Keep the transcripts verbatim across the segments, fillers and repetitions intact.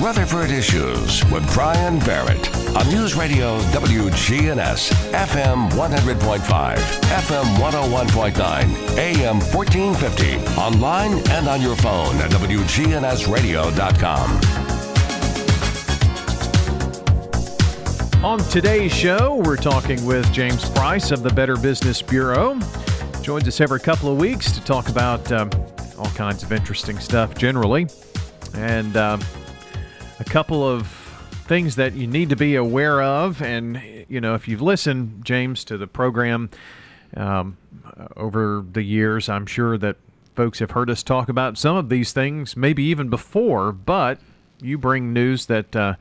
Rutherford Issues with Brian Barrett on News Radio W G N S, F M one hundred point five, F M one oh one point nine, A M fourteen fifty, online and on your phone at W G N S radio dot com. On today's show, we're talking with James Price of the Better Business Bureau. He joins us every couple of weeks to talk about um, all kinds of interesting stuff generally. And um, a couple of things that you need to be aware of. And, you know, if you've listened, James, to the program um, over the years, I'm sure that folks have heard us talk about some of these things, maybe even before. But you bring news that uh,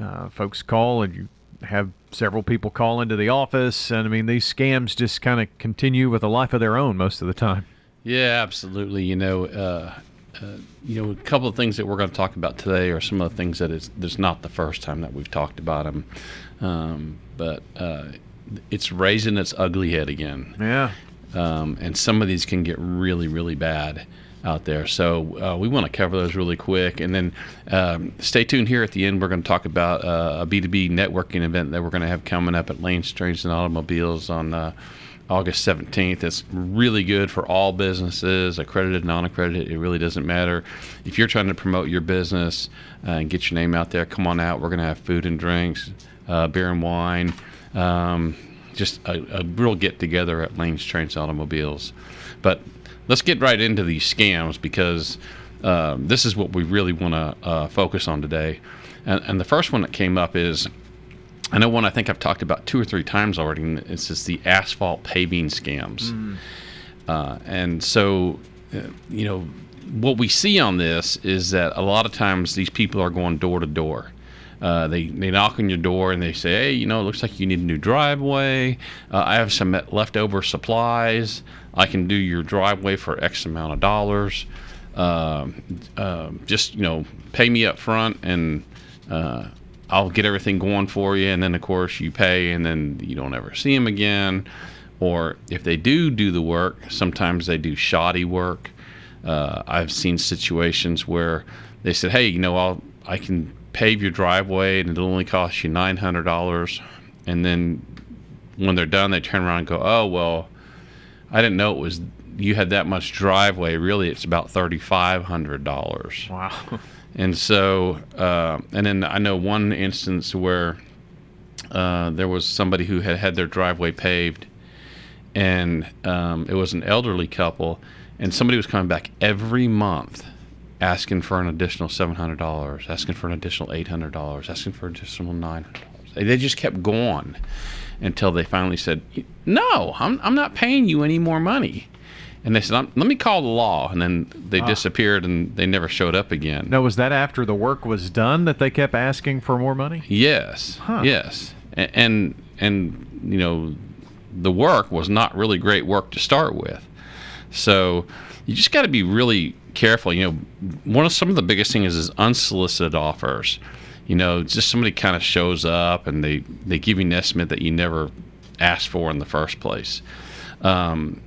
uh, folks call, and you have several people call into the office. And, I mean, these scams just kind of continue with a life of their own most of the time. Yeah, absolutely. You know, uh Uh, you know, a couple of things that we're going to talk about today are some of the things that it's, it's not the first time that we've talked about them, um, but uh, it's raising its ugly head again. Yeah. Um, and some of these can get really, really bad out there. So uh, we want to cover those really quick. And then um, stay tuned here at the end. We're going to talk about uh, a B two B networking event that we're going to have coming up at Lane's Trains and Automobiles on uh August seventeenth. It's really good for all businesses, accredited, non-accredited. It really doesn't matter. If you're trying to promote your business uh, and get your name out there, come on out. We're going to have food and drinks, uh, beer and wine, um, just a, a real get-together at Lane's Trains Automobiles. But let's get right into these scams, because uh, this is what we really want to uh, focus on today. And, and the first one that came up is, I know one I think I've talked about two or three times already, and it's just the asphalt paving scams. Mm. Uh, and so, uh, you know, what we see on this is that a lot of times these people are going door to door. Uh, they, they knock on your door and they say, hey, you know, it looks like you need a new driveway. Uh, I have some leftover supplies. I can do your driveway for X amount of dollars. Uh, uh, just, you know, pay me up front and uh, I'll get everything going for you, and then of course you pay, and then you don't ever see them again. Or if they do do the work, sometimes they do shoddy work. Uh, I've seen situations where they said, hey, you know, I'll I can pave your driveway, and it'll only cost you nine hundred dollars. And then when they're done, they turn around and go, oh, well, I didn't know it was you had that much driveway. Really, it's about three thousand five hundred dollars. Wow. And so, uh, and then I know one instance where uh, there was somebody who had had their driveway paved, and um, it was an elderly couple, and somebody was coming back every month asking for an additional seven hundred dollars, asking for an additional eight hundred dollars, asking for an additional nine hundred dollars. They just kept going until they finally said, no, I'm, I'm not paying you any more money. And they said, I'm, let me call the law. And then they ah. disappeared, and they never showed up again. Now, was that after the work was done that they kept asking for more money? Yes. Huh. Yes. And, and, and, you know, the work was not really great work to start with. So you just got to be really careful. You know, one of some of the biggest things is, is unsolicited offers. You know, just somebody kind of shows up, and they, they give you an estimate that you never asked for in the first place. Um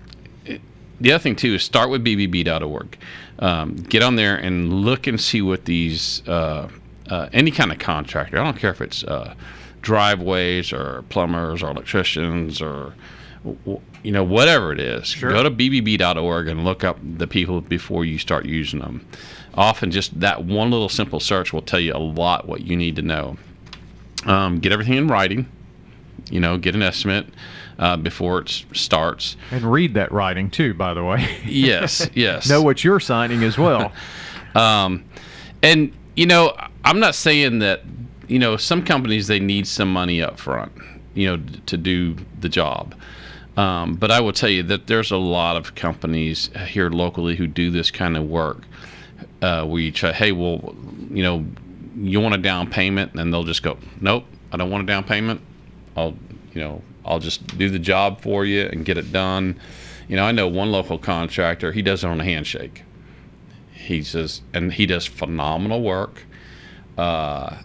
The other thing, too, is start with B B B dot org. Um, get on there and look and see what these, uh, uh, any kind of contractor, I don't care if it's uh, driveways or plumbers or electricians or, you know, whatever it is. Sure. Go to B B B dot org and look up the people before you start using them. Often just that one little simple search will tell you a lot what you need to know. Um, get everything in writing. You know, get an estimate uh, before it starts. And read that writing, too, by the way. Yes, yes. Know what you're signing as well. um, and, you know, I'm not saying that, you know, some companies, they need some money up front, you know, to do the job. Um, but I will tell you that there's a lot of companies here locally who do this kind of work uh, where you try, hey, well, you know, you want a down payment? And they'll just go, nope, I don't want a down payment. I'll, you know, I'll just do the job for you and get it done. You know, I know one local contractor, he does it on a handshake. He says, and he does phenomenal work. Uh,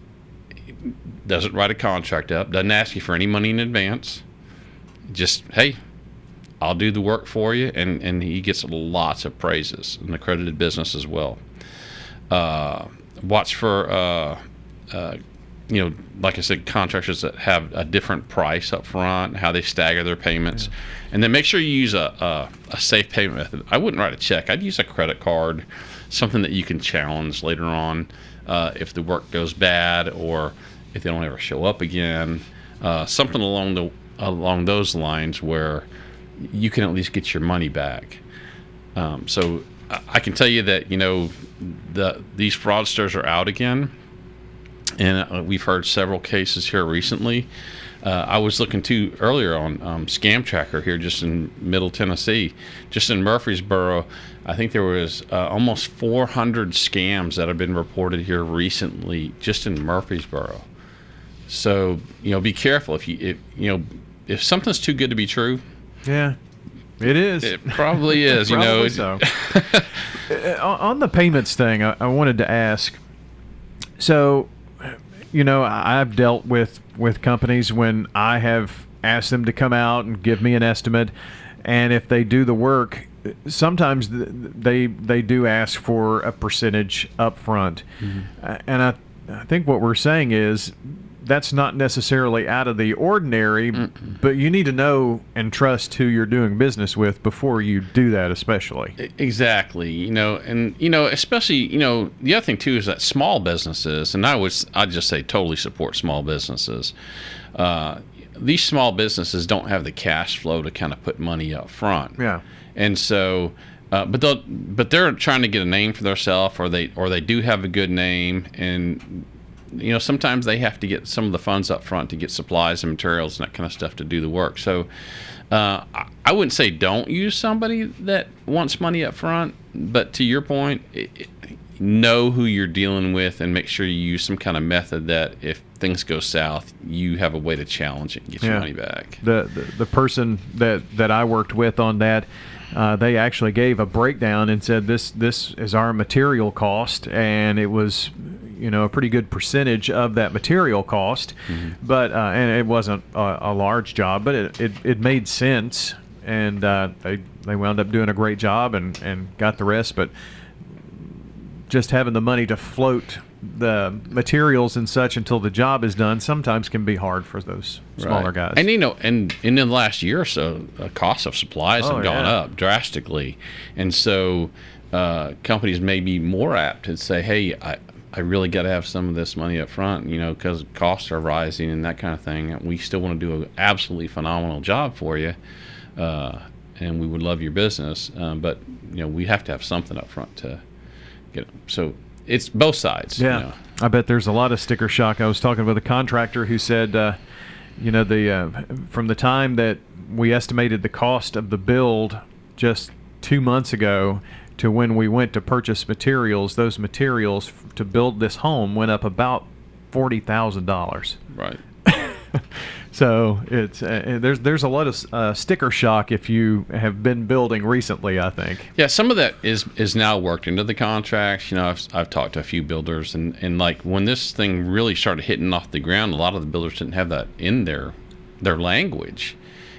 doesn't write a contract up. Doesn't ask you for any money in advance. Just, hey, I'll do the work for you. And, and he gets lots of praises, an accredited business as well. Uh, watch for, uh, uh, you know, like I said, contractors that have a different price up front, how they stagger their payments. Yeah. And then make sure you use a, a, a safe payment method. I wouldn't write a check. I'd use a credit card, something that you can challenge later on uh, if the work goes bad or if they don't ever show up again. Uh, something along the along those lines where you can at least get your money back. Um, so I can tell you that, you know, the these fraudsters are out again. And we've heard several cases here recently. Uh, I was looking to earlier on um, Scam Tracker here just in Middle Tennessee. Just in Murfreesboro, I think there was uh, almost four hundred scams that have been reported here recently just in Murfreesboro. So, you know, be careful. If you, if, you know, if something's too good to be true. Yeah. It is. It probably is, probably you know. So. On the payments thing, I, I wanted to ask. So, you know, I've dealt with, with companies when I have asked them to come out and give me an estimate. And if they do the work, sometimes they they do ask for a percentage up front. Mm-hmm. And I, I think what we're saying is that's not necessarily out of the ordinary, Mm-mm. but you need to know and trust who you're doing business with before you do that, especially. Exactly. You know, and, you know, especially, you know, the other thing, too, is that small businesses, and I would, I'd just say totally support small businesses. Uh, these small businesses don't have the cash flow to kind of put money up front. Yeah. And so... Uh, but they'll, but they're trying to get a name for themselves, or they or they do have a good name, and you know sometimes they have to get some of the funds up front to get supplies and materials and that kind of stuff to do the work. So uh, I wouldn't say don't use somebody that wants money up front, but to your point, it, it, know who you're dealing with and make sure you use some kind of method that if things go south, you have a way to challenge it and get yeah. your money back. The, the the person that that I worked with on that, uh, they actually gave a breakdown and said this this is our material cost, and it was you know a pretty good percentage of that material cost, mm-hmm. but uh, and it wasn't a, a large job, but it it, it made sense, and uh, they they wound up doing a great job and and got the rest, but. Just having the money to float the materials and such until the job is done sometimes can be hard for those smaller right. guys. And you know, and, and in the last year or so, the cost of supplies oh, have gone yeah. up drastically, and so uh, companies may be more apt to say, "Hey, I, I really got to have some of this money up front," you know, because costs are rising and that kind of thing. We still want to do an absolutely phenomenal job for you, uh, and we would love your business, um, but you know, we have to have something up front to. Get them. So it's both sides. Yeah, you know. I bet there's a lot of sticker shock. I was talking with a contractor who said, uh, you know, the uh, from the time that we estimated the cost of the build just two months ago to when we went to purchase materials, those materials f- to build this home went up about forty thousand dollars. Right. So it's uh, there's there's a lot of uh, sticker shock if you have been building recently, I think. Yeah, some of that is is now worked into the contracts. You know, I've I've talked to a few builders, and, and like when this thing really started hitting off the ground, a lot of the builders didn't have that in their their language,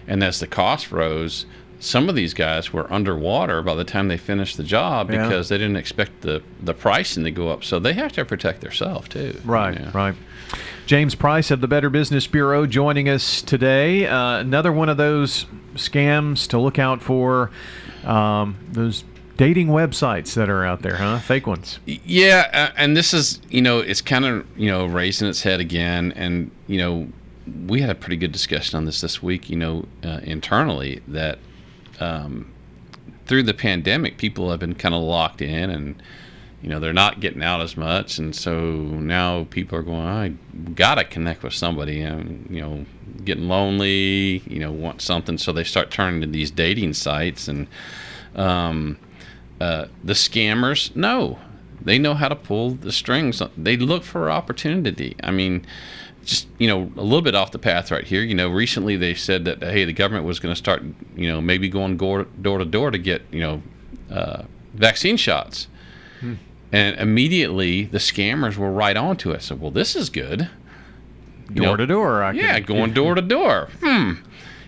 and as the cost rose, some of these guys were underwater by the time they finished the job because yeah. they didn't expect the the pricing to go up. So they have to protect themselves too. Right, you know? Right. James Price of the Better Business Bureau joining us today. Uh, another one of those scams to look out for, um, those dating websites that are out there, huh? Fake ones. Yeah, uh, and this is, you know, it's kind of, you know, raising its head again. And, you know, we had a pretty good discussion on this this week, you know, uh, internally that um, through the pandemic, people have been kind of locked in and, you know, they're not getting out as much, and so now people are going, I gotta connect with somebody, and you know, getting lonely, you know, want something, so they start turning to these dating sites, and um, uh, the scammers know they know how to pull the strings. They look for opportunity. I mean, just you know, a little bit off the path right here. You know, recently they said that hey, the government was going to start, you know, maybe going door to door to get you know, uh, vaccine shots. Hmm. And immediately the scammers were right on to it. So, well, this is good. You door know, to door. I yeah, could, going yeah. door to door. Hmm.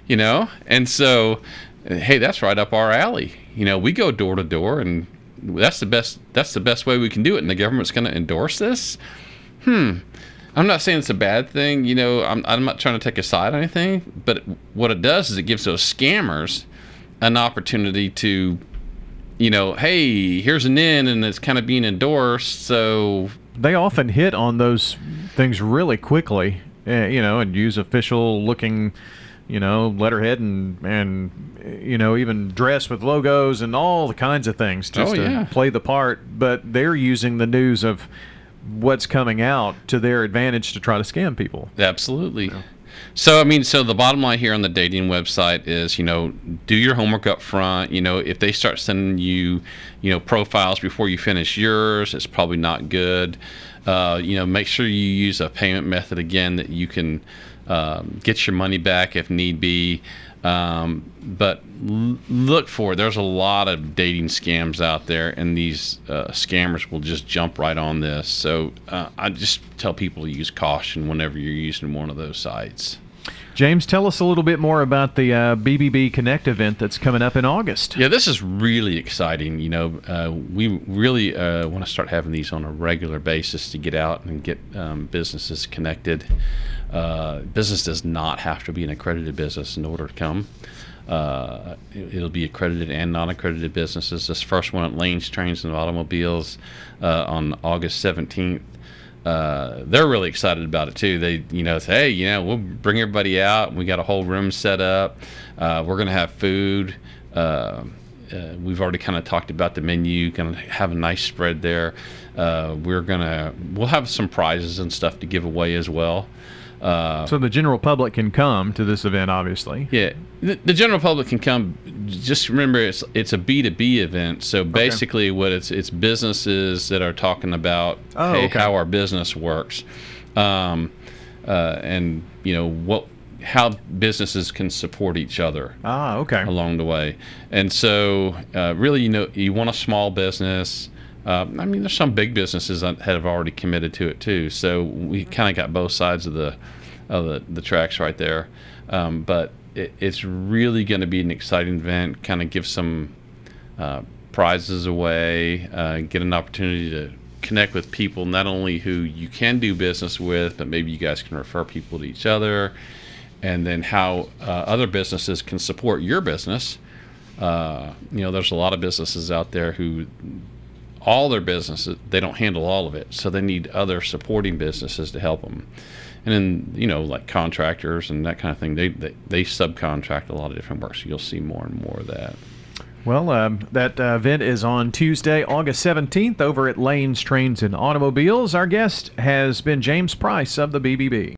You know, and so, hey, that's right up our alley. You know, we go door to door and that's the best that's the best way we can do it, and the government's going to endorse this? Hmm. I'm not saying it's a bad thing. You know, I'm, I'm not trying to take a side on anything, but what it does is it gives those scammers an opportunity to, you know, hey, here's an in, and it's kind of being endorsed, so... They often hit on those things really quickly, you know, and use official-looking, you know, letterhead and, and you know, even dress with logos and all the kinds of things just oh, to yeah. play the part. But they're using the news of what's coming out to their advantage to try to scam people. Absolutely. Yeah. So, I mean, so the bottom line here on the dating website is, you know, do your homework up front. You know, if they start sending you, you know, profiles before you finish yours, it's probably not good. Uh, you know, make sure you use a payment method, again, that you can um, get your money back if need be. Um, but l- look for it. There's a lot of dating scams out there, and these uh, scammers will just jump right on this. So uh, I just tell people to use caution whenever you're using one of those sites. James, tell us a little bit more about the uh, B B B Connect event that's coming up in August. Yeah, this is really exciting. You know, uh, we really uh, want to start having these on a regular basis to get out and get um, businesses connected. Uh, business does not have to be an accredited business in order to come. Uh, it'll be accredited and non-accredited businesses. This first one at Lane's Trains and Automobiles uh, on August seventeenth. Uh, they're really excited about it too. They, you know, say, hey, you know, we'll bring everybody out. We got a whole room set up. Uh, we're going to have food. Uh, uh, we've already kind of talked about the menu. Going to have a nice spread there. Uh, we're going to, we'll have some prizes and stuff to give away as well. Uh, so the general public can come to this event, obviously. Yeah, the, the general public can come. Just remember, it's it's a B two B event. So basically, okay. what it's it's businesses that are talking about oh, hey, okay. how our business works, um, uh, and you know what how businesses can support each other. Ah, okay. Along the way, and so uh, really, you know, you want a small business. Uh, I mean, there's some big businesses that have already committed to it too. So we kind of got both sides of the of the, the tracks right there. Um, but it, it's really going to be an exciting event. Kind of give some uh, prizes away, uh, get an opportunity to connect with people not only who you can do business with, but maybe you guys can refer people to each other, and then how uh, other businesses can support your business. Uh, you know, there's a lot of businesses out there who. All their businesses, they don't handle all of it, so they need other supporting businesses to help them. And then, you know, like contractors and that kind of thing, they they, they subcontract a lot of different work, so you'll see more and more of that. Well, um, that uh, event is on Tuesday, August seventeenth, over at Lane's Trains and Automobiles. Our guest has been James Price of the B B B.